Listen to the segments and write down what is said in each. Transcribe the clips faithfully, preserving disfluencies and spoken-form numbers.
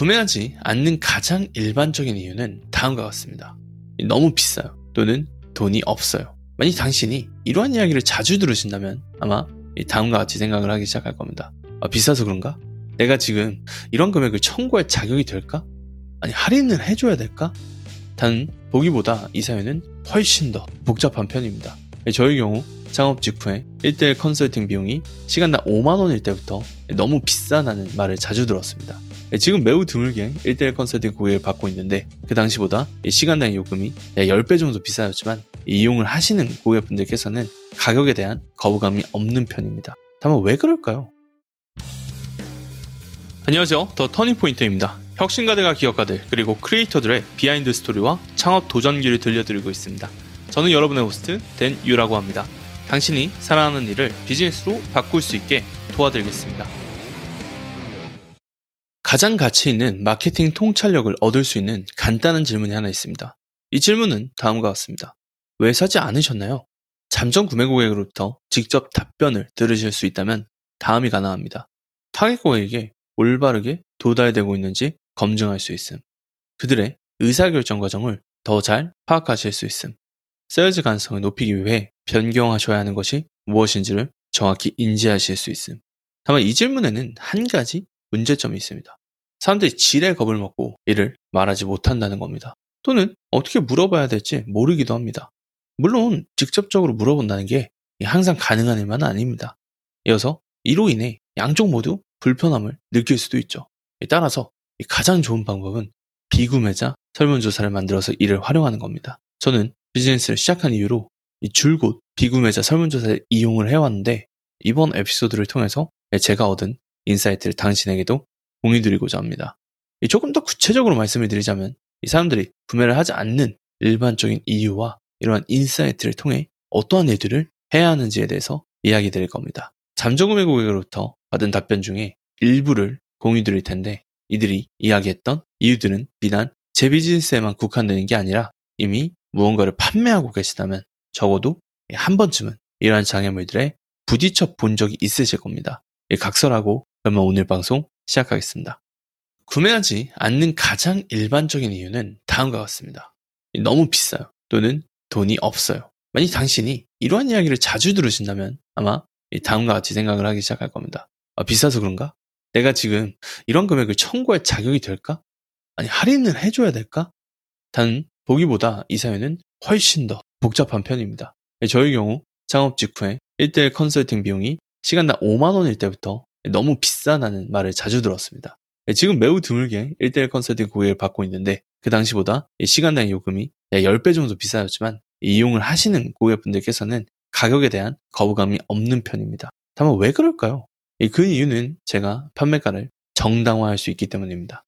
구매하지 않는 가장 일반적인 이유는 다음과 같습니다. 너무 비싸요. 또는 돈이 없어요. 만약 당신이 이러한 이야기를 자주 들으신다면 아마 다음과 같이 생각을 하기 시작할 겁니다. 아, 비싸서 그런가? 내가 지금 이런 금액을 청구할 자격이 될까? 아니, 할인을 해줘야 될까? 단, 보기보다 이 사연은 훨씬 더 복잡한 편입니다. 저의 경우 창업 직후에 일대일 컨설팅 비용이 시간당 오만 원일 때부터 너무 비싸다는 말을 자주 들었습니다. 지금 매우 드물게 일대일 컨설팅 고객을 받고 있는데 그 당시보다 시간당 요금이 십 배 정도 비싸였지만 이용을 하시는 고객분들께서는 가격에 대한 거부감이 없는 편입니다. 다만 왜 그럴까요? 안녕하세요. 더 터닝포인트입니다. 혁신가들과 기업가들 그리고 크리에이터들의 비하인드 스토리와 창업 도전기를 들려드리고 있습니다. 저는 여러분의 호스트 댄유라고 합니다. 당신이 사랑하는 일을 비즈니스로 바꿀 수 있게 도와드리겠습니다. 가장 가치 있는 마케팅 통찰력을 얻을 수 있는 간단한 질문이 하나 있습니다. 이 질문은 다음과 같습니다. 왜 사지 않으셨나요? 잠정 구매 고객으로부터 직접 답변을 들으실 수 있다면 다음이 가능합니다. 타겟 고객에게 올바르게 도달되고 있는지 검증할 수 있음. 그들의 의사결정 과정을 더 잘 파악하실 수 있음. 세일즈 가능성을 높이기 위해 변경하셔야 하는 것이 무엇인지를 정확히 인지하실 수 있음. 다만 이 질문에는 한 가지 문제점이 있습니다. 사람들이 지레 겁을 먹고 이를 말하지 못한다는 겁니다. 또는 어떻게 물어봐야 될지 모르기도 합니다. 물론 직접적으로 물어본다는 게 항상 가능한 일만은 아닙니다. 이어서 이로 인해 양쪽 모두 불편함을 느낄 수도 있죠. 따라서 가장 좋은 방법은 비구매자 설문조사를 만들어서 이를 활용하는 겁니다. 저는 비즈니스를 시작한 이유로 이 줄곧 비구매자 설문조사를 이용을 해왔는데 이번 에피소드를 통해서 제가 얻은 인사이트를 당신에게도 공유드리고자 합니다. 조금 더 구체적으로 말씀을 드리자면 이 사람들이 구매를 하지 않는 일반적인 이유와 이러한 인사이트를 통해 어떠한 일들을 해야 하는지에 대해서 이야기 드릴 겁니다. 잠정구매 고객으로부터 받은 답변 중에 일부를 공유 드릴 텐데 이들이 이야기했던 이유들은 비단 제 비즈니스에만 국한되는 게 아니라 이미 무언가를 판매하고 계시다면 적어도 한 번쯤은 이러한 장애물들에 부딪혀 본 적이 있으실 겁니다. 각설하고 그러면 오늘 방송 시작하겠습니다. 구매하지 않는 가장 일반적인 이유는 다음과 같습니다. 너무 비싸요. 또는 돈이 없어요. 만약 당신이 이러한 이야기를 자주 들으신다면 아마 다음과 같이 생각을 하기 시작할 겁니다. 아, 비싸서 그런가? 내가 지금 이런 금액을 청구할 자격이 될까? 아니, 할인을 해줘야 될까? 단, 보기보다 이 사연은 훨씬 더 복잡한 편입니다. 저의 경우 창업 직후에 일대일 컨설팅 비용이 시간당 오만 원일 때부터 너무 비싸다는 말을 자주 들었습니다. 지금 매우 드물게 일대일 컨설팅 고객을 받고 있는데 그 당시보다 시간당 요금이 십 배 정도 비싸였지만 이용을 하시는 고객분들께서는 가격에 대한 거부감이 없는 편입니다. 다만 왜 그럴까요? 그 이유는 제가 판매가를 정당화할 수 있기 때문입니다.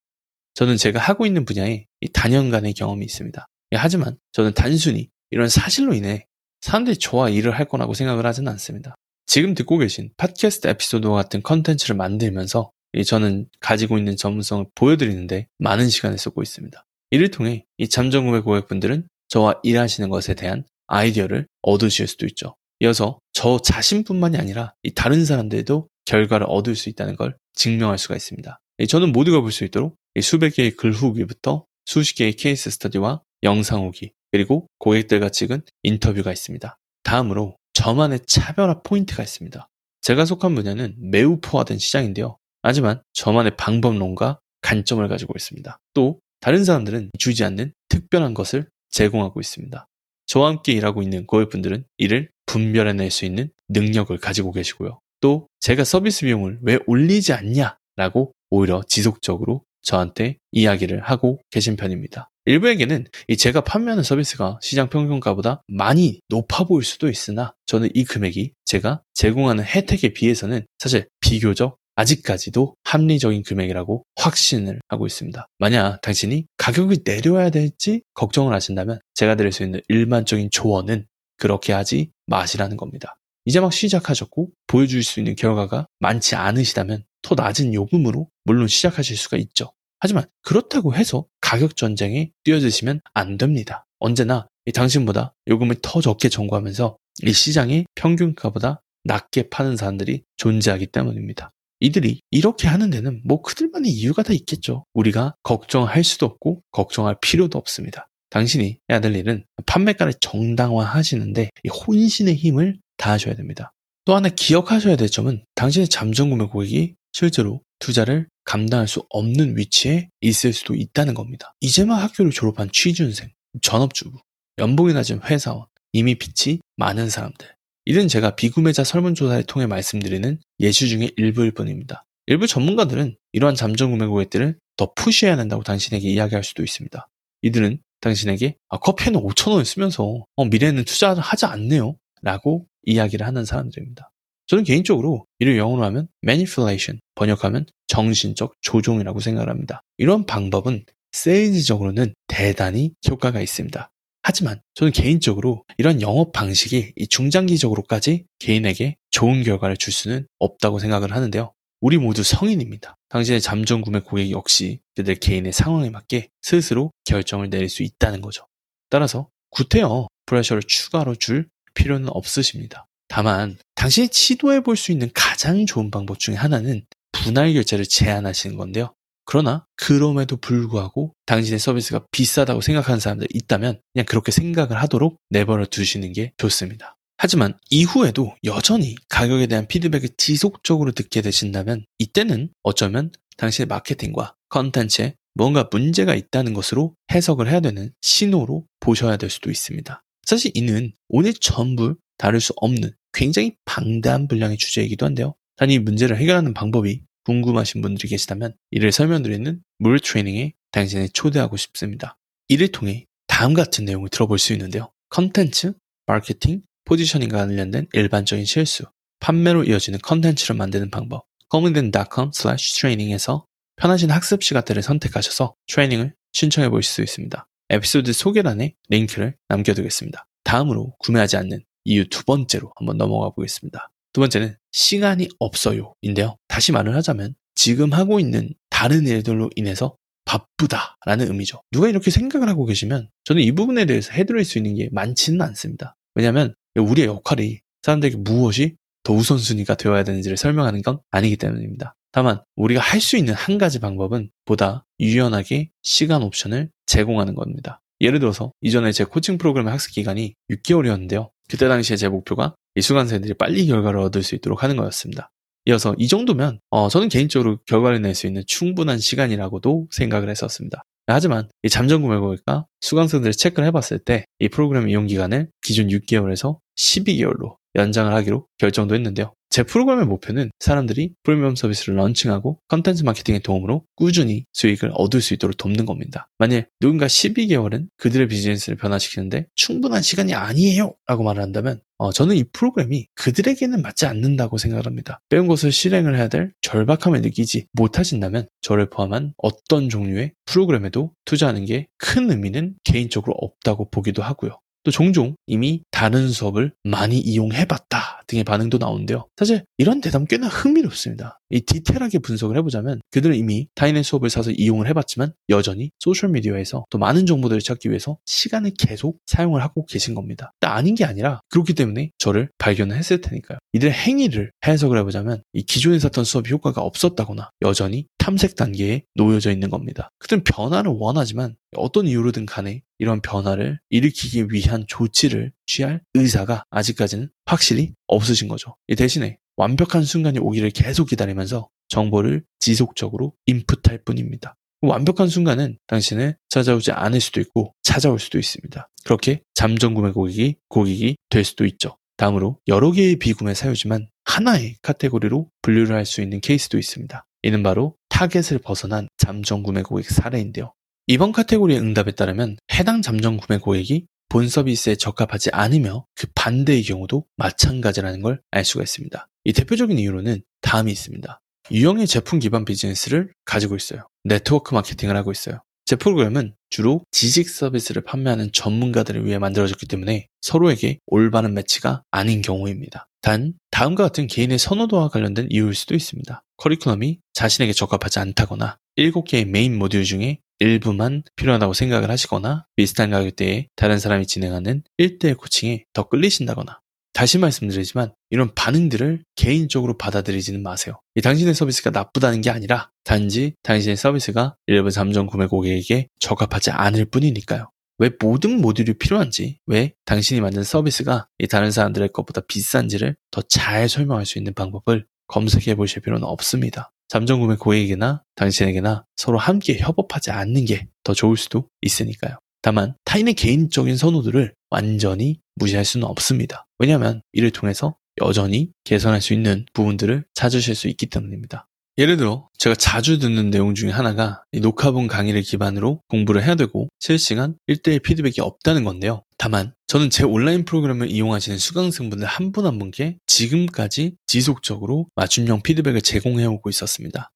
저는 제가 하고 있는 분야에 단연간의 경험이 있습니다. 하지만 저는 단순히 이런 사실로 인해 사람들이 저와 일을 할 거라고 생각을 하지는 않습니다. 지금 듣고 계신 팟캐스트 에피소드와 같은 컨텐츠를 만들면서 저는 가지고 있는 전문성을 보여드리는데 많은 시간을 쓰고 있습니다. 이를 통해 이 잠정구매 고객분들은 저와 일하시는 것에 대한 아이디어를 얻으실 수도 있죠. 이어서 저 자신뿐만이 아니라 이 다른 사람들도 결과를 얻을 수 있다는 걸 증명할 수가 있습니다. 저는 모두가 볼 수 있도록 수백 개의 글 후기부터 수십 개의 케이스 스터디와 영상 후기 그리고 고객들과 찍은 인터뷰가 있습니다. 다음으로 저만의 차별화 포인트가 있습니다. 제가 속한 분야는 매우 포화된 시장인데요. 하지만 저만의 방법론과 관점을 가지고 있습니다. 또 다른 사람들은 주지 않는 특별한 것을 제공하고 있습니다. 저와 함께 일하고 있는 고객분들은 이를 분별해낼 수 있는 능력을 가지고 계시고요. 또 제가 서비스 비용을 왜 올리지 않냐라고 오히려 지속적으로 저한테 이야기를 하고 계신 편입니다. 일부에게는 제가 판매하는 서비스가 시장 평균가보다 많이 높아 보일 수도 있으나 저는 이 금액이 제가 제공하는 혜택에 비해서는 사실 비교적 아직까지도 합리적인 금액이라고 확신을 하고 있습니다. 만약 당신이 가격을 내려야 될지 걱정을 하신다면 제가 드릴 수 있는 일반적인 조언은 그렇게 하지 마시라는 겁니다. 이제 막 시작하셨고 보여줄 수 있는 결과가 많지 않으시다면 더 낮은 요금으로 물론 시작하실 수가 있죠. 하지만 그렇다고 해서 가격 전쟁에 뛰어드시면 안 됩니다. 언제나 당신보다 요금을 더 적게 청구하면서 이 시장의 평균가보다 낮게 파는 사람들이 존재하기 때문입니다. 이들이 이렇게 하는 데는 뭐 그들만의 이유가 다 있겠죠. 우리가 걱정할 수도 없고 걱정할 필요도 없습니다. 당신이 해야 될 일은 판매가를 정당화하시는데 이 혼신의 힘을 다하셔야 됩니다. 또 하나 기억하셔야 될 점은 당신의 잠정구매 고객이 실제로 투자를 감당할 수 없는 위치에 있을 수도 있다는 겁니다. 이제 막 학교를 졸업한 취준생, 전업주부, 연봉이 낮은 회사원, 이미 빚이 많은 사람들. 이는 제가 비구매자 설문조사를 통해 말씀드리는 예시 중의 일부일 뿐입니다. 일부 전문가들은 이러한 잠정구매 고객들을 더 푸시해야 한다고 당신에게 이야기할 수도 있습니다. 이들은 당신에게 아, 커피에는 오천 원을 쓰면서 어, 미래에는 투자를 하지 않네요 라고 이야기를 하는 사람들입니다. 저는 개인적으로 이를 영어로 하면 manipulation, 번역하면 정신적 조종이라고 생각을 합니다. 이런 방법은 세일즈적으로는 대단히 효과가 있습니다. 하지만 저는 개인적으로 이런 영업 방식이 이 중장기적으로까지 개인에게 좋은 결과를 줄 수는 없다고 생각을 하는데요. 우리 모두 성인입니다. 당신의 잠정구매 고객 역시 그들 개인의 상황에 맞게 스스로 결정을 내릴 수 있다는 거죠. 따라서 구태여 프레셔를 추가로 줄 필요는 없으십니다. 다만 당신이 시도해 볼 수 있는 가장 좋은 방법 중에 하나는 분할 결제를 제한하시는 건데요. 그러나 그럼에도 불구하고 당신의 서비스가 비싸다고 생각하는 사람들이 있다면 그냥 그렇게 생각을 하도록 내버려 두시는 게 좋습니다. 하지만 이후에도 여전히 가격에 대한 피드백을 지속적으로 듣게 되신다면 이때는 어쩌면 당신의 마케팅과 컨텐츠에 뭔가 문제가 있다는 것으로 해석을 해야 되는 신호로 보셔야 될 수도 있습니다. 사실 이는 오늘 전부 다룰 수 없는 굉장히 방대한 분량의 주제이기도 한데요. 단 이 문제를 해결하는 방법이 궁금하신 분들이 계시다면 이를 설명드리는 물 트레이닝에 당신을 초대하고 싶습니다. 이를 통해 다음 같은 내용을 들어볼 수 있는데요. 컨텐츠, 마케팅, 포지셔닝과 관련된 일반적인 실수, 판매로 이어지는 컨텐츠를 만드는 방법, callmeden 닷컴 슬래시 트레이닝에서 편하신 학습 시간대를 선택하셔서 트레이닝을 신청해 보실 수 있습니다. 에피소드 소개란에 링크를 남겨두겠습니다. 다음으로 구매하지 않는 이유 두 번째로 한번 넘어가 보겠습니다. 두 번째는 시간이 없어요 인데요. 다시 말을 하자면 지금 하고 있는 다른 일들로 인해서 바쁘다라는 의미죠. 누가 이렇게 생각을 하고 계시면 저는 이 부분에 대해서 해드릴 수 있는 게 많지는 않습니다. 왜냐하면 우리의 역할이 사람들에게 무엇이 더 우선순위가 되어야 되는지를 설명하는 건 아니기 때문입니다. 다만 우리가 할 수 있는 한 가지 방법은 보다 유연하게 시간 옵션을 제공하는 겁니다. 예를 들어서 이전에 제 코칭 프로그램의 학습 기간이 육 개월이었는데요. 그때 당시에 제 목표가 이 수강생들이 빨리 결과를 얻을 수 있도록 하는 거였습니다. 이어서 이 정도면 어, 저는 개인적으로 결과를 낼 수 있는 충분한 시간이라고도 생각을 했었습니다. 하지만 이 잠정구매 고객과 수강생들을 체크를 해봤을 때 이 프로그램 이용 기간을 기존 육 개월에서 십이 개월로 연장을 하기로 결정도 했는데요. 제 프로그램의 목표는 사람들이 프리미엄 서비스를 런칭하고 컨텐츠 마케팅의 도움으로 꾸준히 수익을 얻을 수 있도록 돕는 겁니다. 만일 누군가 십이 개월은 그들의 비즈니스를 변화시키는데 충분한 시간이 아니에요 라고 말을 한다면 어, 저는 이 프로그램이 그들에게는 맞지 않는다고 생각을 합니다. 배운 것을 실행을 해야 될 절박함을 느끼지 못하신다면 저를 포함한 어떤 종류의 프로그램에도 투자하는 게 큰 의미는 개인적으로 없다고 보기도 하고요. 또 종종 이미 다른 수업을 많이 이용해봤다 등의 반응도 나오는데요. 사실 이런 대답 꽤나 흥미롭습니다. 이 디테일하게 분석을 해보자면 그들은 이미 타인의 수업을 사서 이용을 해봤지만 여전히 소셜미디어에서 또 많은 정보들을 찾기 위해서 시간을 계속 사용을 하고 계신 겁니다. 아닌 게 아니라 그렇기 때문에 저를 발견을 했을 테니까요. 이들의 행위를 해석을 해보자면 이 기존에 썼던 수업이 효과가 없었다거나 여전히 탐색 단계에 놓여져 있는 겁니다. 그들은 변화를 원하지만 어떤 이유로든 간에 이런 변화를 일으키기 위한 조치를 취할 의사가 아직까지는 확실히 없으신 거죠. 대신에 완벽한 순간이 오기를 계속 기다리면서 정보를 지속적으로 인풋할 뿐입니다. 완벽한 순간은 당신을 찾아오지 않을 수도 있고 찾아올 수도 있습니다. 그렇게 잠정구매 고객이 고객이 될 수도 있죠. 다음으로 여러 개의 비구매 사유지만 하나의 카테고리로 분류를 할 수 있는 케이스도 있습니다. 이는 바로 타겟을 벗어난 잠정구매 고객 사례인데요. 이번 카테고리의 응답에 따르면 해당 잠정구매 고객이 본 서비스에 적합하지 않으며 그 반대의 경우도 마찬가지라는 걸 알 수가 있습니다. 이 대표적인 이유로는 다음이 있습니다. 유형의 제품 기반 비즈니스를 가지고 있어요. 네트워크 마케팅을 하고 있어요. 제 프로그램은 주로 지식 서비스를 판매하는 전문가들을 위해 만들어졌기 때문에 서로에게 올바른 매치가 아닌 경우입니다. 단, 다음과 같은 개인의 선호도와 관련된 이유일 수도 있습니다. 커리큘럼이 자신에게 적합하지 않다거나 일곱 개의 메인 모듈 중에 일부만 필요하다고 생각을 하시거나 비슷한 가격대에 다른 사람이 진행하는 일 대일 코칭에 더 끌리신다거나 다시 말씀드리지만 이런 반응들을 개인적으로 받아들이지는 마세요. 이 당신의 서비스가 나쁘다는 게 아니라 단지 당신의 서비스가 일부 삼 점 구매 고객에게 적합하지 않을 뿐이니까요. 왜 모든 모듈이 필요한지, 왜 당신이 만든 서비스가 이 다른 사람들의 것보다 비싼지를 더 잘 설명할 수 있는 방법을 검색해 보실 필요는 없습니다. 삼 점 구매 고객에게나 당신에게나 서로 함께 협업하지 않는 게 더 좋을 수도 있으니까요. 다만 타인의 개인적인 선호들을 완전히 무시할 수는 없습니다. 왜냐하면 이를 통해서 여전히 개선할 수 있는 부분들을 찾으실 수 있기 때문입니다. 예를 들어 제가 자주 듣는 내용 중에 하나가 이 녹화본 강의를 기반으로 공부를 해야 되고 실시간 일 대일 피드백이 없다는 건데요. 다만 저는 제 온라인 프로그램을 이용하시는 수강생분들 한 분 한 분께 지금까지 지속적으로 맞춤형 피드백을 제공해오고 있었습니다.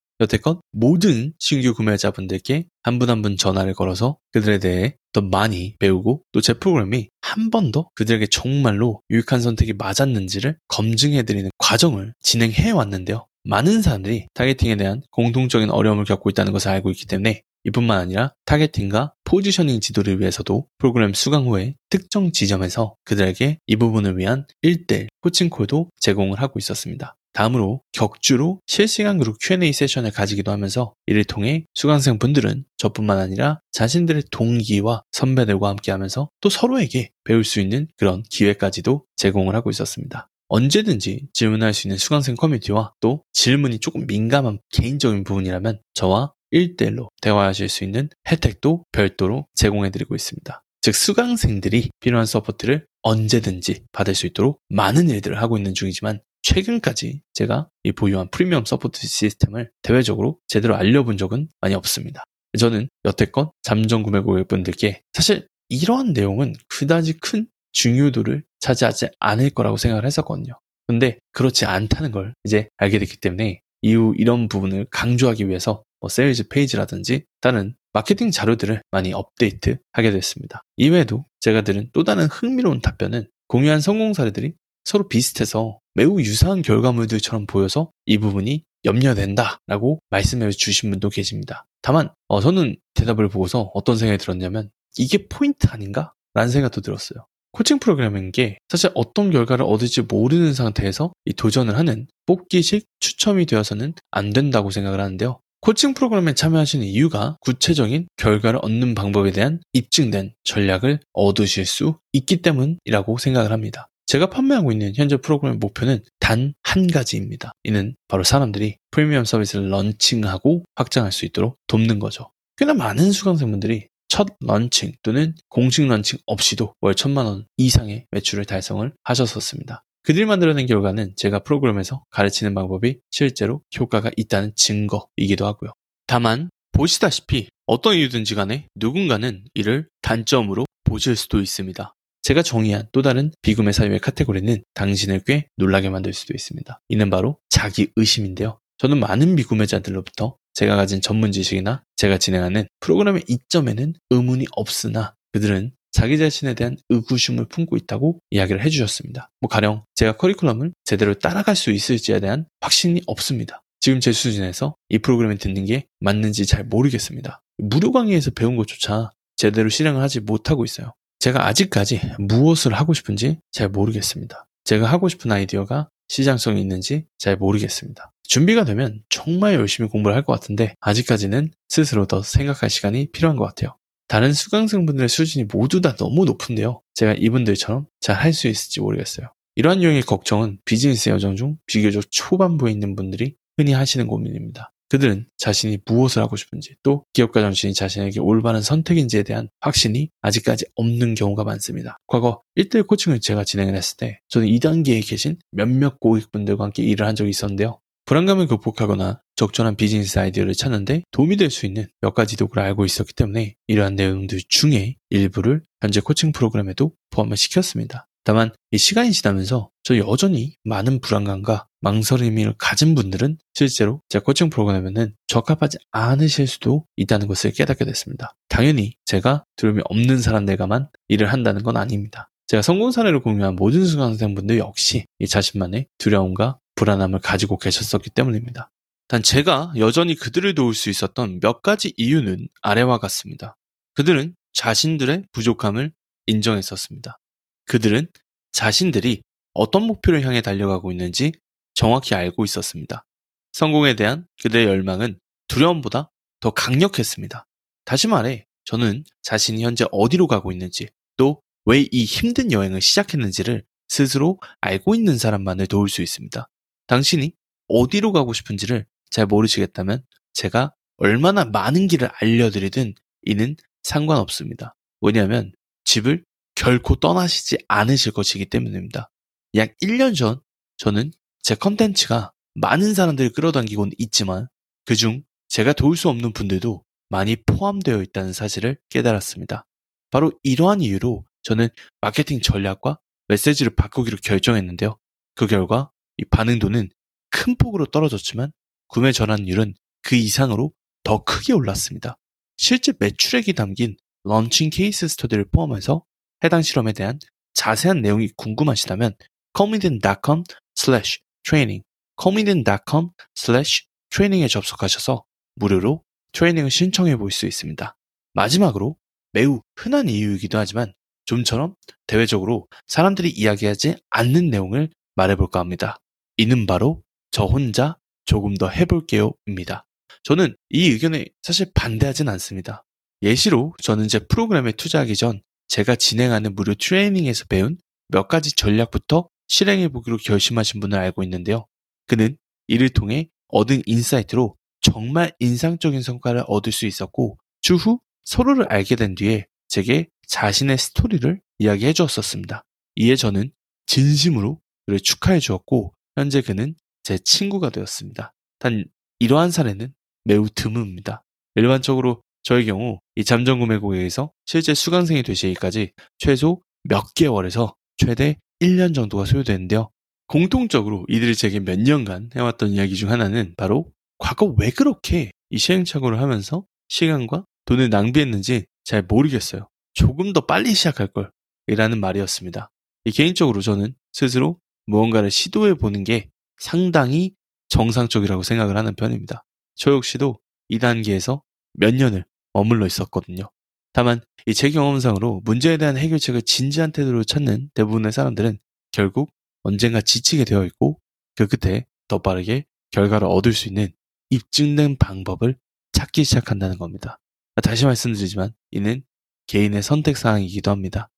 여태껏 모든 신규 구매자분들께 한 분 한 분 전화를 걸어서 그들에 대해 더 많이 배우고 또 제 프로그램이 한 번 더 그들에게 정말로 유익한 선택이 맞았는지를 검증해드리는 과정을 진행해왔는데요. 많은 사람들이 타겟팅에 대한 공통적인 어려움을 겪고 있다는 것을 알고 있기 때문에 이뿐만 아니라 타겟팅과 포지셔닝 지도를 위해서도 프로그램 수강 후에 특정 지점에서 그들에게 이 부분을 위한 일 대일 코칭콜도 제공을 하고 있었습니다. 다음으로 격주로 실시간 그룹 큐 앤 에이 세션을 가지기도 하면서 이를 통해 수강생분들은 저뿐만 아니라 자신들의 동기와 선배들과 함께하면서 또 서로에게 배울 수 있는 그런 기회까지도 제공을 하고 있었습니다. 언제든지 질문할 수 있는 수강생 커뮤니티와 또 질문이 조금 민감한 개인적인 부분이라면 저와 일 대일로 대화하실 수 있는 혜택도 별도로 제공해드리고 있습니다. 즉 수강생들이 필요한 서포트를 언제든지 받을 수 있도록 많은 일들을 하고 있는 중이지만 최근까지 제가 이 보유한 프리미엄 서포트 시스템을 대외적으로 제대로 알려본 적은 많이 없습니다. 저는 여태껏 잠정 구매 고객분들께 사실 이러한 내용은 그다지 큰 중요도를 차지하지 않을 거라고 생각을 했었거든요. 근데 그렇지 않다는 걸 이제 알게 됐기 때문에 이후 이런 부분을 강조하기 위해서 뭐 세일즈 페이지라든지 다른 마케팅 자료들을 많이 업데이트 하게 됐습니다. 이외에도 제가 들은 또 다른 흥미로운 답변은 공유한 성공 사례들이 서로 비슷해서 매우 유사한 결과물들처럼 보여서 이 부분이 염려된다 라고 말씀해 주신 분도 계십니다. 다만 어, 저는 대답을 보고서 어떤 생각이 들었냐면 이게 포인트 아닌가? 라는 생각도 들었어요. 코칭 프로그램인 게 사실 어떤 결과를 얻을지 모르는 상태에서 이 도전을 하는 뽑기식 추첨이 되어서는 안 된다고 생각을 하는데요. 코칭 프로그램에 참여하시는 이유가 구체적인 결과를 얻는 방법에 대한 입증된 전략을 얻으실 수 있기 때문이라고 생각을 합니다. 제가 판매하고 있는 현재 프로그램의 목표는 단 한 가지입니다. 이는 바로 사람들이 프리미엄 서비스를 런칭하고 확장할 수 있도록 돕는 거죠. 꽤나 많은 수강생분들이 첫 런칭 또는 공식 런칭 없이도 월 천만 원 이상의 매출을 달성을 하셨었습니다. 그들이 만들어낸 결과는 제가 프로그램에서 가르치는 방법이 실제로 효과가 있다는 증거이기도 하고요. 다만 보시다시피 어떤 이유든지 간에 누군가는 이를 단점으로 보실 수도 있습니다. 제가 정의한 또 다른 비구매 사유의 카테고리는 당신을 꽤 놀라게 만들 수도 있습니다. 이는 바로 자기 의심인데요. 저는 많은 비구매자들로부터 제가 가진 전문 지식이나 제가 진행하는 프로그램의 이점에는 의문이 없으나 그들은 자기 자신에 대한 의구심을 품고 있다고 이야기를 해주셨습니다. 뭐 가령 제가 커리큘럼을 제대로 따라갈 수 있을지에 대한 확신이 없습니다. 지금 제 수준에서 이 프로그램을 듣는 게 맞는지 잘 모르겠습니다. 무료 강의에서 배운 것조차 제대로 실행을 하지 못하고 있어요. 제가 아직까지 무엇을 하고 싶은지 잘 모르겠습니다. 제가 하고 싶은 아이디어가 시장성이 있는지 잘 모르겠습니다. 준비가 되면 정말 열심히 공부를 할 것 같은데 아직까지는 스스로 더 생각할 시간이 필요한 것 같아요. 다른 수강생분들의 수준이 모두 다 너무 높은데요. 제가 이분들처럼 잘 할 수 있을지 모르겠어요. 이러한 유형의 걱정은 비즈니스 여정 중 비교적 초반부에 있는 분들이 흔히 하시는 고민입니다. 그들은 자신이 무엇을 하고 싶은지 또 기업가 정신이 자신에게 올바른 선택인지에 대한 확신이 아직까지 없는 경우가 많습니다. 과거 일 대일 코칭을 제가 진행을 했을 때 저는 이 단계에 계신 몇몇 고객분들과 함께 일을 한 적이 있었는데요. 불안감을 극복하거나 적절한 비즈니스 아이디어를 찾는데 도움이 될 수 있는 몇 가지 도구를 알고 있었기 때문에 이러한 내용들 중에 일부를 현재 코칭 프로그램에도 포함을 시켰습니다. 다만 이 시간이 지나면서 저 여전히 많은 불안감과 망설임을 가진 분들은 실제로 제 코칭 프로그램에는 적합하지 않으실 수도 있다는 것을 깨닫게 됐습니다. 당연히 제가 두려움이 없는 사람들과만 일을 한다는 건 아닙니다. 제가 성공 사례를 공유한 모든 수강생분들 역시 이 자신만의 두려움과 불안함을 가지고 계셨었기 때문입니다. 단 제가 여전히 그들을 도울 수 있었던 몇 가지 이유는 아래와 같습니다. 그들은 자신들의 부족함을 인정했었습니다. 그들은 자신들이 어떤 목표를 향해 달려가고 있는지 정확히 알고 있었습니다. 성공에 대한 그들의 열망은 두려움보다 더 강력했습니다. 다시 말해, 저는 자신이 현재 어디로 가고 있는지, 또 왜 이 힘든 여행을 시작했는지를 스스로 알고 있는 사람만을 도울 수 있습니다. 당신이 어디로 가고 싶은지를 잘 모르시겠다면 제가 얼마나 많은 길을 알려드리든 이는 상관없습니다. 왜냐하면 집을 결코 떠나시지 않으실 것이기 때문입니다. 약 일 년 전 저는 제 컨텐츠가 많은 사람들을 끌어당기고는 있지만 그중 제가 도울 수 없는 분들도 많이 포함되어 있다는 사실을 깨달았습니다. 바로 이러한 이유로 저는 마케팅 전략과 메시지를 바꾸기로 결정했는데요. 그 결과 이 반응도는 큰 폭으로 떨어졌지만 구매 전환율은 그 이상으로 더 크게 올랐습니다. 실제 매출액이 담긴 런칭 케이스 스터디를 포함해서 해당 실험에 대한 자세한 내용이 궁금하시다면 callmeden 닷컴 슬래시 트레이닝 callmeden 닷컴 슬래시 트레이닝에 접속하셔서 무료로 트레이닝을 신청해 볼 수 있습니다. 마지막으로 매우 흔한 이유이기도 하지만 좀처럼 대외적으로 사람들이 이야기하지 않는 내용을 말해볼까 합니다. 이는 바로 저 혼자 조금 더 해볼게요입니다. 저는 이 의견에 사실 반대하진 않습니다. 예시로 저는 제 프로그램에 투자하기 전 제가 진행하는 무료 트레이닝에서 배운 몇 가지 전략부터 실행해보기로 결심하신 분을 알고 있는데요. 그는 이를 통해 얻은 인사이트로 정말 인상적인 성과를 얻을 수 있었고 추후 서로를 알게 된 뒤에 제게 자신의 스토리를 이야기해 주었었습니다. 이에 저는 진심으로 그를 축하해 주었고 현재 그는 제 친구가 되었습니다. 단 이러한 사례는 매우 드뭅니다. 일반적으로 저의 경우 이 잠정 구매 고객에서 실제 수강생이 되시기까지 최소 몇 개월에서 최대 일 년 정도가 소요되는데요. 공통적으로 이들이 제게 몇 년간 해왔던 이야기 중 하나는 바로 과거 왜 그렇게 이 시행착오를 하면서 시간과 돈을 낭비했는지 잘 모르겠어요. 조금 더 빨리 시작할 걸 이라는 말이었습니다. 이 개인적으로 저는 스스로 무언가를 시도해 보는 게 상당히 정상적이라고 생각을 하는 편입니다. 저 역시도 이 단계에서 몇 년을 머물러 있었거든요. 다만 이 제 경험상으로 문제에 대한 해결책을 진지한 태도로 찾는 대부분의 사람들은 결국 언젠가 지치게 되어 있고 그 끝에 더 빠르게 결과를 얻을 수 있는 입증된 방법을 찾기 시작한다는 겁니다. 다시 말씀드리지만 이는 개인의 선택사항이기도 합니다.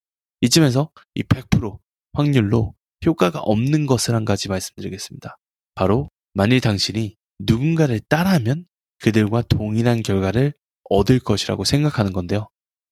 이쯤에서 이 백 퍼센트 확률로 효과가 없는 것을 한 가지 말씀드리겠습니다. 바로 만일 당신이 누군가를 따라하면 그들과 동일한 결과를 얻을 것이라고 생각하는 건데요.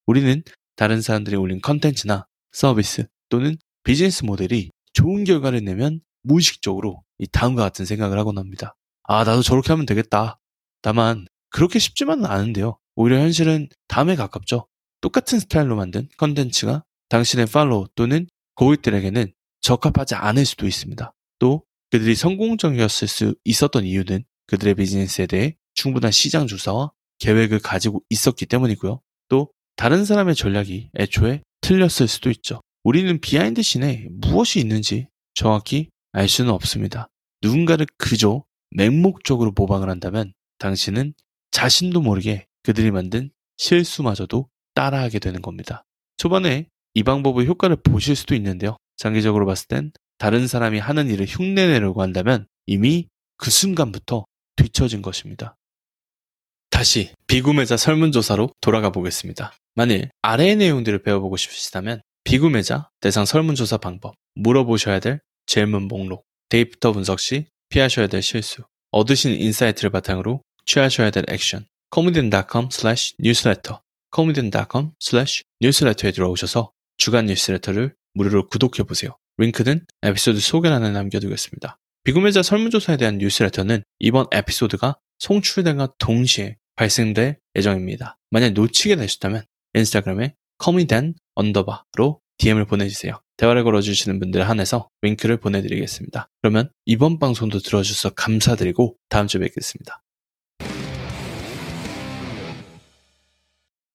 우리는 다른 사람들이 올린 컨텐츠나 서비스 또는 비즈니스 모델이 좋은 결과를 내면 무의식적으로 이 다음과 같은 생각을 하곤 합니다. 아, 나도 저렇게 하면 되겠다. 다만 그렇게 쉽지만은 않은데요. 오히려 현실은 다음에 가깝죠. 똑같은 스타일로 만든 컨텐츠가 당신의 팔로우 또는 고객들에게는 적합하지 않을 수도 있습니다. 또 그들이 성공적이었을 수 있었던 이유는 그들의 비즈니스에 대해 충분한 시장 조사와 계획을 가지고 있었기 때문이고요. 또 다른 사람의 전략이 애초에 틀렸을 수도 있죠. 우리는 비하인드 씬에 무엇이 있는지 정확히 알 수는 없습니다. 누군가를 그저 맹목적으로 모방을 한다면 당신은 자신도 모르게 그들이 만든 실수마저도 따라하게 되는 겁니다. 초반에 이 방법의 효과를 보실 수도 있는데요. 장기적으로 봤을 땐 다른 사람이 하는 일을 흉내내려고 한다면 이미 그 순간부터 뒤처진 것입니다. 다시 비구매자 설문조사로 돌아가 보겠습니다. 만일 아래의 내용들을 배워보고 싶으시다면 비구매자 대상 설문조사 방법, 물어보셔야 될 질문 목록, 데이터 분석 시 피하셔야 될 실수, 얻으신 인사이트를 바탕으로 취하셔야 될 액션, callmeden 닷컴 슬래시 뉴스레터 callmeden 닷컴 슬래시 뉴스레터에 들어오셔서 주간 뉴스레터를 무료로 구독해보세요. 링크는 에피소드 소개란에 남겨두겠습니다. 비구매자 설문조사에 대한 뉴스레터는 이번 에피소드가 송출된과 동시에 발생될 예정입니다. 만약 놓치게 되셨다면 인스타그램에 callmeden 언더바로 디엠을 보내주세요. 대화를 걸어주시는 분들에 한해서 링크를 보내드리겠습니다. 그러면 이번 방송도 들어주셔서 감사드리고 다음 주에 뵙겠습니다.